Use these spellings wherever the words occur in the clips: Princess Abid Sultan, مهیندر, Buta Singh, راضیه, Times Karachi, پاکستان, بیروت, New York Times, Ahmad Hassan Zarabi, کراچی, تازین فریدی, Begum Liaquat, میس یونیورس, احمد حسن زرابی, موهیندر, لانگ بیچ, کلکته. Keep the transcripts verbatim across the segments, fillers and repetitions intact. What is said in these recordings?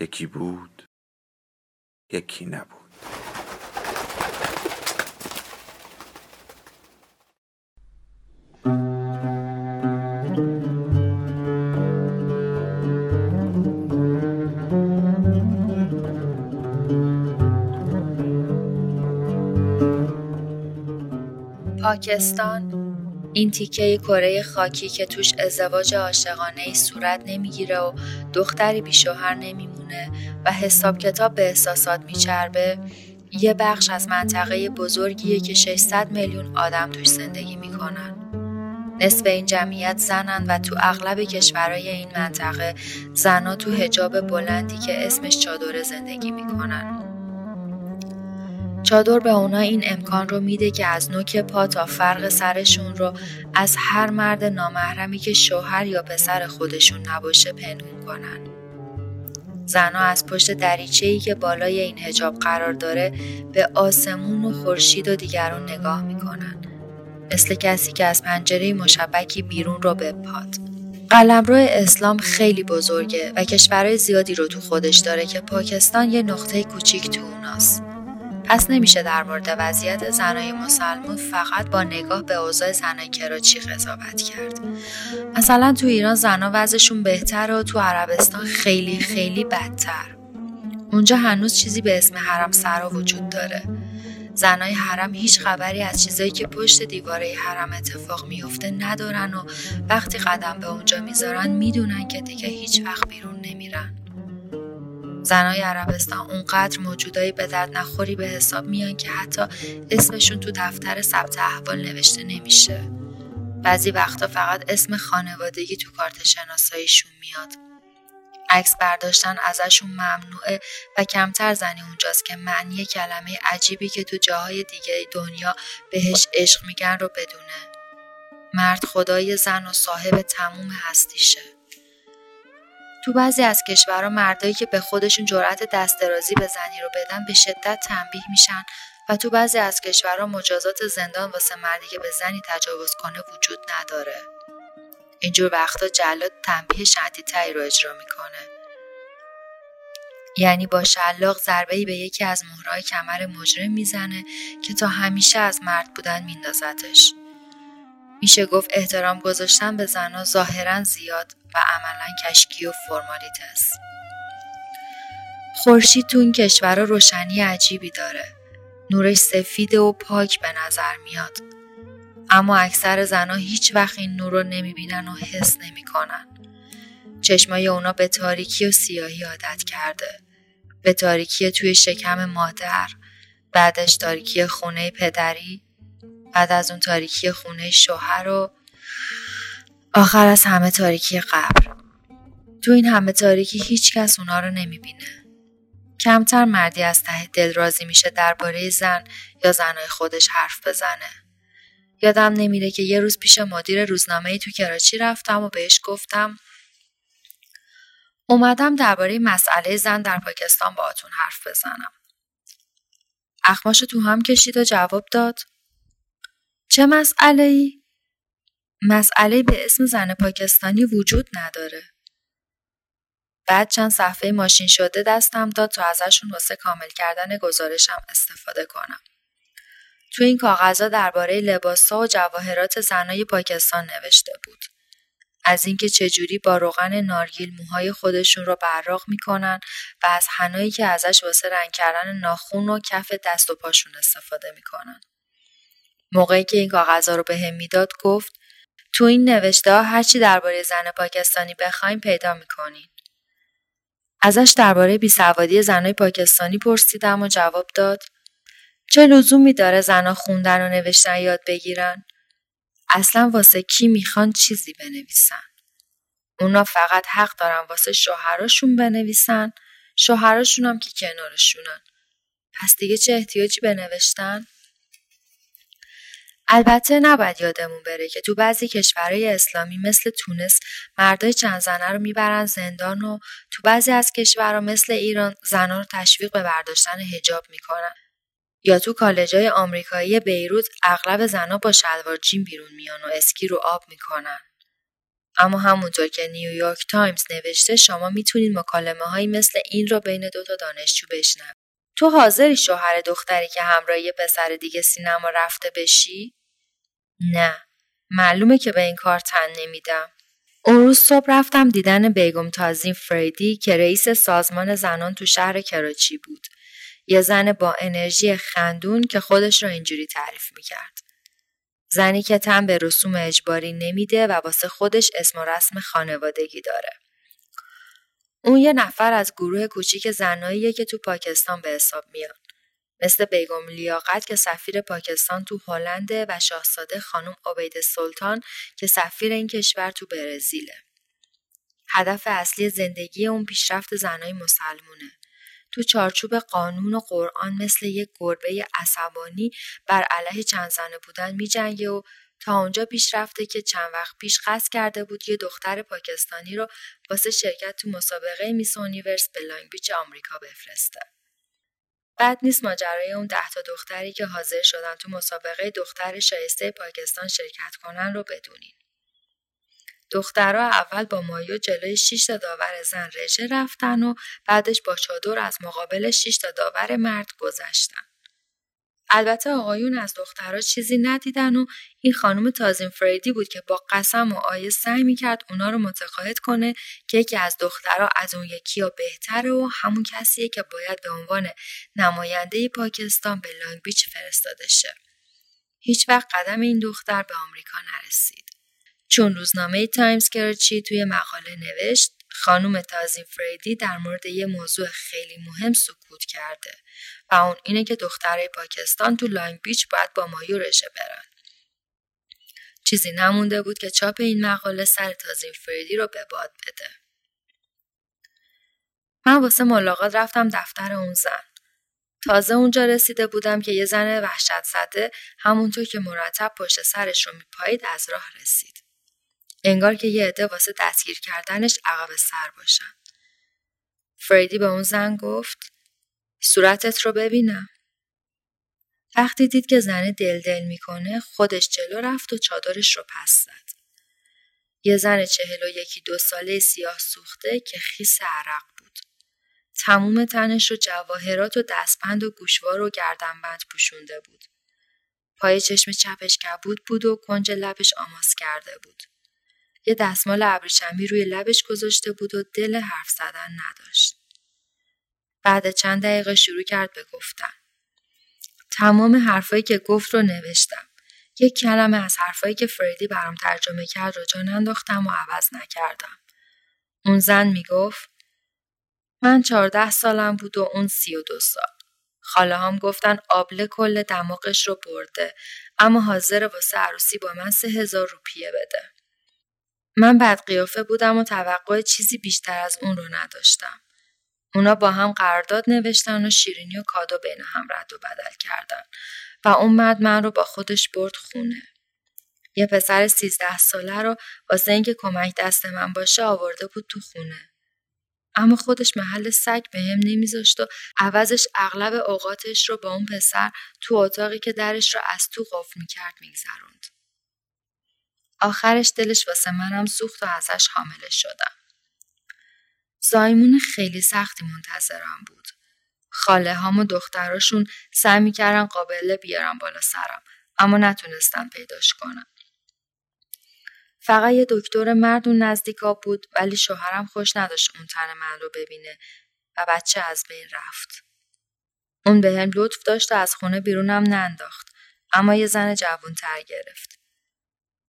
یکی بود، یکی نبود. پاکستان، این تیکه کره خاکی که توش ازدواج عاشقانه‌ای صورت نمیگیره و دختری بی شوهر نمیمونه و حساب کتاب به احساسات میچربه، یه بخش از منطقه بزرگیه که ششصد میلیون آدم توش زندگی میکنن. نصف این جمعیت زنن و تو اغلب کشورهای این منطقه زنها تو حجاب بلندی که اسمش چادر زندگی میکنن. چادر به اونا این امکان رو میده که از نوک پا تا فرق سرشون رو از هر مرد نامحرمی که شوهر یا پسر خودشون نباشه پنهون کنن. زنها از پشت دریچه‌ای که بالای این حجاب قرار داره به آسمون و خورشید و دیگرون نگاه میکنن، مثل کسی که از پنجره مشبکی بیرون رو بپاد. قلمرو اسلام خیلی بزرگه و کشورهای زیادی رو تو خودش داره که پاکستان یه نقطه کوچیک تو اوناست. پس نمیشه در مورد وضعیت زنای مسلمان فقط با نگاه به اوضاع زنای کراچی قضاوت کرد. مثلا تو ایران زنا وضعشون بهتره و تو عربستان خیلی خیلی بدتر. اونجا هنوز چیزی به اسم حرم سرا وجود داره. زنای حرم هیچ خبری از چیزایی که پشت دیواره حرم اتفاق میفته ندارن و وقتی قدم به اونجا میذارن میدونن که دیگه هیچ وقت بیرون نمیرن. زنای عربستان اونقدر موجودایی به درد نخوری به حساب میان که حتی اسمشون تو دفتر ثبت احوال نوشته نمیشه. بعضی وقتا فقط اسم خانوادگی تو کارت شناساییشون میاد. عکس برداشتن ازشون ممنوعه و کمتر زنی اونجاست که معنی کلمه عجیبی که تو جاهای دیگه دنیا بهش عشق میگن رو بدونه. مرد خدای زن و صاحب تموم هستیشه. تو بعضی از کشورها مردایی که به خودشون جرأت دست درازی به زنی رو بدن به شدت تنبیه میشن و تو بعضی از کشورها مجازات زندان واسه مردی که به زنی تجاوز کنه وجود نداره. اینجور وقتا جلاد تنبیه شدیدتری رو اجرا میکنه. یعنی با شلاق ضربه‌ای به یکی از مهرهای کمر مجرم میزنه که تا همیشه از مرد بودن میندازتش. میشه گفت احترام گذاشتن به زنها ظاهرا زیاد و عملا کشکی و فرمالیته است. خورشید تو این کشورها روشنی عجیبی داره. نورش سفید و پاک به نظر میاد. اما اکثر زنها هیچ وقت این نور رو نمیبینن و حس نمیکنن. چشمای اونا به تاریکی و سیاهی عادت کرده. به تاریکی توی شکم مادر، بعدش تاریکی خونه پدری، بعد از اون تاریکی خونه شوهر و آخر از همه تاریکی قبر. تو این همه تاریکی هیچ کس اونا رو نمیبینه. کمتر مردی از ته دل راضی میشه درباره زن یا زنای خودش حرف بزنه. یادم نمیره که یه روز پیش مدیر روزنامه‌ای تو کراچی رفتم و بهش گفتم اومدم درباره مسئله زن در پاکستان باهاتون حرف بزنم. اخماشو تو هم کشید و جواب داد چه مسئله‌ای؟ مسئله به اسم زن پاکستانی وجود نداره. بعد چند صفحه ماشین شده دستم داد تا ازشون واسه کامل کردن گزارشم استفاده کنم. تو این کاغذها درباره لباس‌ها و جواهرات زنای پاکستان نوشته بود. از اینکه چجوری با روغن نارگیل موهای خودشون رو براق میکنن و از حنایی که ازش واسه رنگ کردن ناخون و کف دست و پاشون استفاده میکنن. موقعی که این کاغذها رو به هم میداد گفت تو این نوشته ها هرچی درباره زن پاکستانی بخوایم پیدا میکنین. ازش درباره بیسوادی زنای پاکستانی پرسیدم و جواب داد چه لزومی داره زنها خوندن و نوشتن یاد بگیرن؟ اصلا واسه کی میخوان چیزی بنویسن؟ اونا فقط حق دارن واسه شوهراشون بنویسن، شوهراشون هم که کنارشونن. پس دیگه چه احتیاجی بنوشتن؟ البته نباید یادمون بره که تو بعضی کشورهای اسلامی مثل تونس مردای چند زنه رو میبرن زندان و تو بعضی از کشورها مثل ایران زنان رو تشویق به برداشتن حجاب میکنن. یا تو کالجای آمریکایی بیروت اغلب زنها با شلوار جین بیرون میان و اسکی رو آب میکنن. اما همونطور که نیویورک تایمز نوشته شما میتونید مکالمه هایی مثل این رو بین دوتا دانشجو بشنوید. تو حاضری شوهر دختری که همراه یه پسر دیگه سینما رفته بشی؟ نه، معلومه که به این کار تن نمیدم. اون روز صبح رفتم دیدن بیگم تازین فریدی که رئیس سازمان زنان تو شهر کراچی بود. یه زن با انرژی خندون که خودش رو اینجوری تعریف میکرد. زنی که تن به رسوم اجباری نمیده و واسه خودش اسم و رسم خانوادگی داره. اون یه نفر از گروه کوچیک زناییه که تو پاکستان به حساب میاد. مثل بیگم لیاقت که سفیر پاکستان تو هلند و شاهزاده خانم عبید سلطان که سفیر این کشور تو برزیله. هدف اصلی زندگی اون پیشرفت زنای مسلمونه. تو چارچوب قانون و قرآن مثل یک گربه عصبانی بر علیه چند زنه بودن می جنگه و تا اونجا پیش رفته که چند وقت پیش قصد کرده بود یه دختر پاکستانی رو واسه شرکت تو مسابقه میس یونیورس به لانگ بیچ آمریکا بفرسته. بعد نیست ماجرای اون ده تا دختری که حاضر شدن تو مسابقه دختر شایسته پاکستان شرکت کنن رو بدونین. دخترها اول با مایو جلوی شش تا داور زن رژه رفتن و بعدش با چادر از مقابل شش تا داور مرد گذشتن. البته آقایون از دخترها چیزی ندیدن و این خانم تازین فریدی بود که با قسم و آیه سعی میکرد اونا رو متقاعد کنه که یکی از دخترها از اون یکی ها بهتره و همون کسیه که باید به عنوان نماینده پاکستان به لانگ بیچ فرستاده شه. هیچ وقت قدم این دختر به آمریکا نرسید. چون روزنامه تایمز کراچی توی مقاله نوشت خانم تازین فریدی در مورد یه موضوع خیلی مهم سکوت کرده و اون اینه که دخترای پاکستان تو لانگ بیچ باید با مایو رژه برن. چیزی نمونده بود که چاپ این مقاله سر تازین فریدی رو به باد بده. من واسه ملاقات رفتم دفتر اون زن. تازه اونجا رسیده بودم که یه زن وحشت زده همونطور که مرتب پشت سرش رو میپایید از راه رسید. انگار که یه عده واسه دستگیر کردنش عقب سر باشن. فریدی به اون زن گفت صورتت رو ببینم. وقتی دید که زنه دل دل میکنه خودش جلو رفت و چادرش رو پس زد. یه زن چهل و یکی دو ساله سیاه سوخته که خیس عرق بود. تموم تنش رو جواهرات و دستبند و گوشوار و گردنبند پوشونده بود. پای چشم چپش کبود بود و کنج لبش آماس کرده بود. یه دستمال ابریشمی روی لبش گذاشته بود و دل حرف زدن نداشت. بعد چند دقیقه شروع کرد به گفتن. تمام حرفایی که گفت رو نوشتم. یک کلمه از حرفایی که فریدی برام ترجمه کرد رو جا ننداختم و عوض نکردم. اون زن میگفت من چهارده سالم بود و اون سی و دو سال. خاله هم گفتن آبله کل دماغش رو برده اما حاضر واسه عروسی با من سه هزار روپیه بده. من بد قیافه بودم و توقع چیزی بیشتر از اون رو نداشتم. اونا با هم قرارداد نوشتن و شیرینی و کادو بین هم رد و بدل کردن و اون مرد من رو با خودش برد خونه. یه پسر سیزده ساله رو واسه اینکه کمک دست من باشه آورده بود تو خونه. اما خودش محل سگ به هم نمیذاشت و عوضش اغلب اوقاتش رو با اون پسر تو اتاقی که درش رو از تو قفل میکرد میگذروند. آخرش دلش واسه منم سوخت و ازش حامله شدم. زایمون خیلی سختی منتظرم بود. خاله هام و دختراشون سعی میکردن قابله بیارن بالا سرم اما نتونستن پیداش کنن. فقط یه دکتر مرد اون نزدیکا بود ولی شوهرم خوش نداشت اون تن من رو ببینه و بچه از بین رفت. اون به هم لطف داشت و از خونه بیرونم ننداخت اما یه زن جوان‌تر گرفت.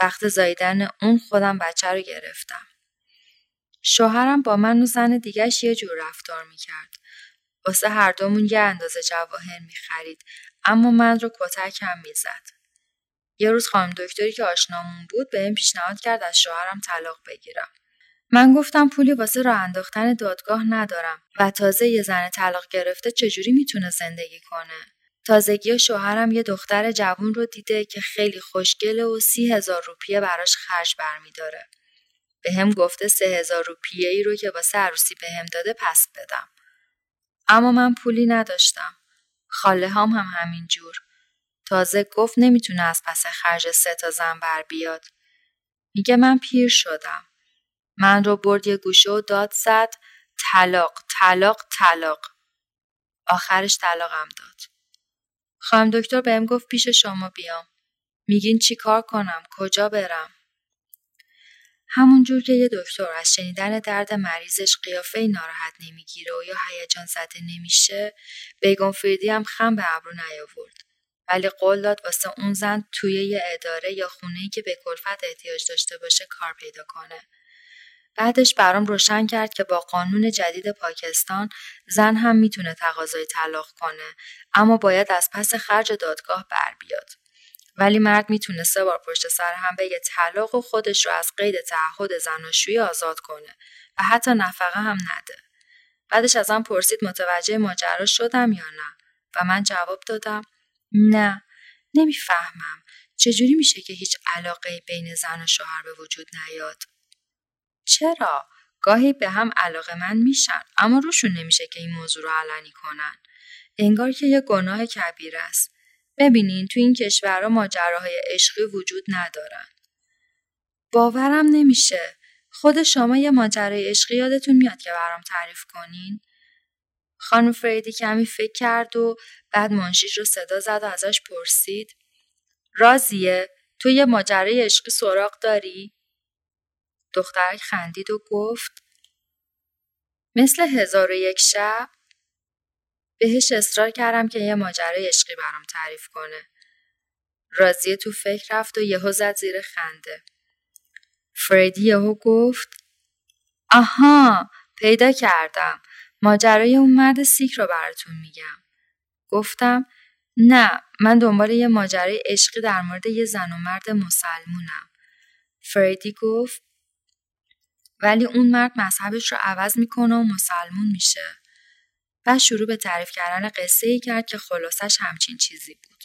وقت زاییدن اون خودم بچه رو گرفتم. شوهرم با من و زن دیگه‌ش یه جور رفتار میکرد. واسه هر دومون یه اندازه جواهر میخرید اما من رو کتک هم میزد. یه روز خانم دکتری که آشنامون بود بهم پیشنهاد کرد از شوهرم طلاق بگیرم. من گفتم پولی واسه راه انداختن دادگاه ندارم و تازه یه زن طلاق گرفته چجوری میتونه زندگی کنه. تازگی شوهرم یه دختر جوان رو دیده که خیلی خوشگله و سی هزار روپیه براش خرج برمیداره. به هم گفته سه هزار روپیه ای رو که واسه عروسی به هم داده پس بدم. اما من پولی نداشتم. خاله هم هم همینجور. تازه گفت نمیتونه از پس خرج سه تا زن بر بیاد. میگه من پیر شدم. من رو برد یه گوشه و داد زد طلاق طلاق طلاق. آخرش طلاقم داد. خانم دکتر بهم گفت پیش شما بیام. میگین چی کار کنم؟ کجا برم؟ همونجور که یه دکتر از شنیدن درد مریضش قیافه‌ای ناراحت نمیگیره و یا هیجان زده نمیشه، بیگم فریدی هم خم به ابرو نیاورد. ولی قول داد واسه اون زن توی یه اداره یا خونه‌ای که به کلفت احتیاج داشته باشه کار پیدا کنه. بعدش برام روشن کرد که با قانون جدید پاکستان زن هم میتونه تقاضای طلاق کنه، اما باید از پس خرج دادگاه بر بیاد. ولی مرد میتونه سه بار پشت سر هم بگه طلاق و خودش رو از قید تعهد زناشویی آزاد کنه و حتی نفقه هم نده. بعدش ازم پرسید متوجه ماجرا شدم یا نه و من جواب دادم نه، نمیفهمم چجوری میشه که هیچ علاقه بین زن و شوهر به وجود نیاد. چرا؟ گاهی به هم علاقه‌مند میشن اما روشون نمیشه که این موضوع رو علنی کنن. انگار که یه گناه کبیر است. ببینین تو این کشورها ماجراهای عشقی وجود ندارن. باورم نمیشه. خود شما یه ماجرای عشقی یادتون میاد که برام تعریف کنین؟ خانم فریدی کمی فکر کرد و بعد منشیش رو صدا زد و ازش پرسید راضیه تو یه ماجرای عشقی سراغ داری؟ دخترک خندید و گفت مثل هزار و یک شب. بهش اصرار کردم که یه ماجرای عشقی برام تعریف کنه. راضیه تو فکر رفت و یهو زد زیر خنده. فریدی یهو گفت آها پیدا کردم، ماجرای اون مرد سیک رو براتون میگم. گفتم نه، من دنبال یه ماجرای عشقی در مورد یه زن و مرد مسلمونم. فریدی گفت ولی اون مرد مذهبش رو عوض میکنه و مسلمون میشه. و شروع به تعریف کردن قصه‌ای کرد که خلاصش همچین چیزی بود.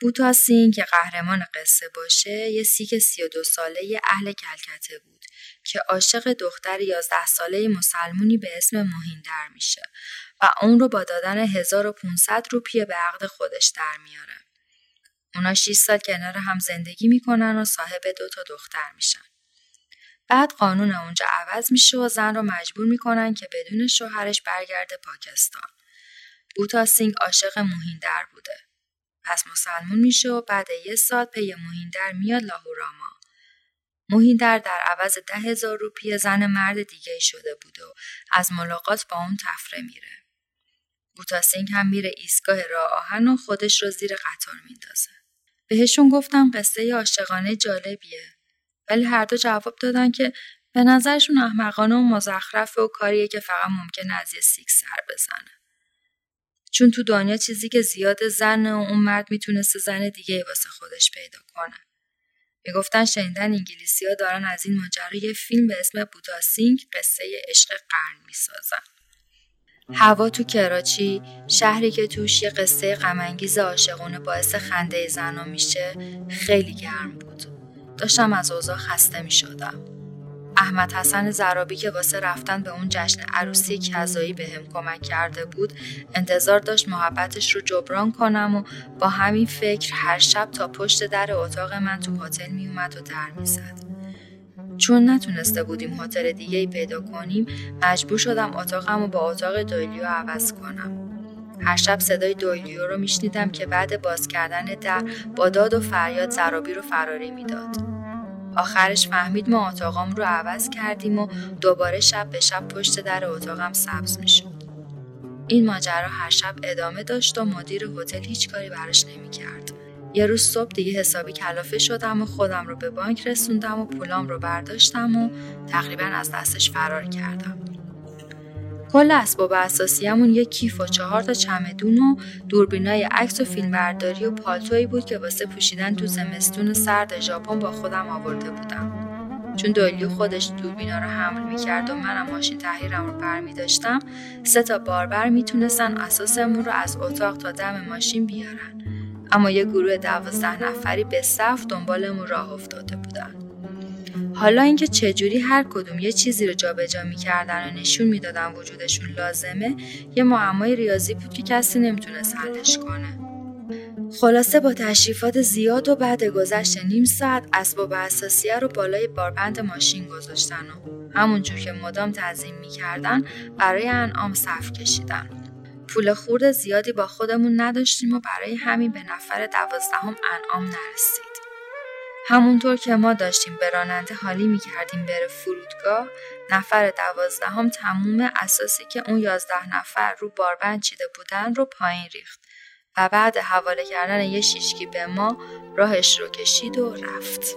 بوتا سینگ که قهرمان قصه باشه یه سیک سی و دو ساله اهل کلکته بود که عاشق دختر یازده ساله مسلمونی به اسم مهیندر میشه و اون رو با دادن هزار و پانصد روپیه به عقد خودش در میاره. اونا شش سال کنار هم زندگی میکنن و صاحب دو تا دختر میشن. بعد قانون اونجا عوض میشه و زن رو مجبور میکنن که بدون شوهرش برگرده پاکستان. بوتا سینگ عاشق موهیندر بوده. پس مسلمون میشه و بعد یه سال پی موهیندر میاد لاهوراما. موهیندر در عوض ده هزار روپیه زن مرد دیگه شده بود و از ملاقات با اون تفره میره. بوتا سینگ هم میره ایستگاه راه آهن و خودش رو زیر قطار میندازه. بهشون گفتم قصه عاشقانه جالبیه. ولی هر دو جواب دادن که به نظرشون احمقانه و مزخرفه و کاریه که فقط ممکنه از یه سیک سر بزنه. چون تو دنیا چیزی که زیاد زنه و اون مرد میتونسته زن دیگه واسه خودش پیدا کنه. میگفتن شنیدن انگلیسی‌ها دارن از این ماجرا یه فیلم به اسم بوتا سینگ قصه عشق قرن میسازن. هوا تو کراچی، شهری که توش یه قصه غم‌انگیز عاشقانه باعث خنده زنا میشه، خیلی گرم بود. داشتم از اوضاع خسته می شدم. احمد حسن زرابی که واسه رفتن به اون جشن عروسی قضایی به هم کمک کرده بود انتظار داشت محبتش رو جبران کنم و با همین فکر هر شب تا پشت در اتاق من تو هتل می اومد و در می زد. چون نتونسته بودیم هتل دیگه‌ای پیدا کنیم مجبور شدم اتاقم رو با اتاق دویلیو عوض کنم. هر شب صدای دویلیو رو میشنیدم که بعد باز کردن در با داد و فریاد زرابی رو فراری میداد. آخرش فهمید ما اتاقم رو عوض کردیم و دوباره شب به شب پشت در اتاقم سبز میشد. این ماجرا هر شب ادامه داشت و مدیر هتل هیچ کاری براش نمیکرد. یه روز صبح دیگه حسابی کلافه شدم و خودم رو به بانک رسوندم و پولام رو برداشتم و تقریبا از دستش فرار کردم. کل اسباب اساسیمون یک کیف و چهار تا چمدون و دوربینای عکس و فیلمبرداری و پالتویی بود که واسه پوشیدن تو زمستون سرد ژاپن با خودم آورده بودم. چون دایلی خودش دوربینا رو حمل میکرد و منم ماشین تحریرم رو برمی داشتم، سه تا باربر میتونستن اساسمون رو از اتاق تا دم ماشین بیارن، اما یه گروه دوازده نفری به صف دنبالمون راه افتاده بودن. حالا اینکه چجوری هر کدوم یه چیزی رو جابجا میکردن و نشون میدادن وجودشون لازمه، یه معمای ریاضی بود که کسی نمیتونست حلش کنه. خلاصه با تشریفات زیاد و بعد گذشت نیم ساعت اسباب اساسیه رو بالای باربند ماشین گذاشتن و همونجور که مدام تعظیم میکردن برای انعام صف کشیدن. پول خورد زیادی با خودمون نداشتیم و برای همین به نفر دوازدهم انعام نرسید. همونطور که ما داشتیم به راننده حالی میکردیم بره فرودگاه، نفر دوازدهم تموم اساسی که اون یازده نفر رو باربند چیده بودن رو پایین ریخت و بعد حواله کردن یه شیشکی به ما راهش رو کشید و رفت.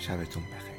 شبتون بخیر.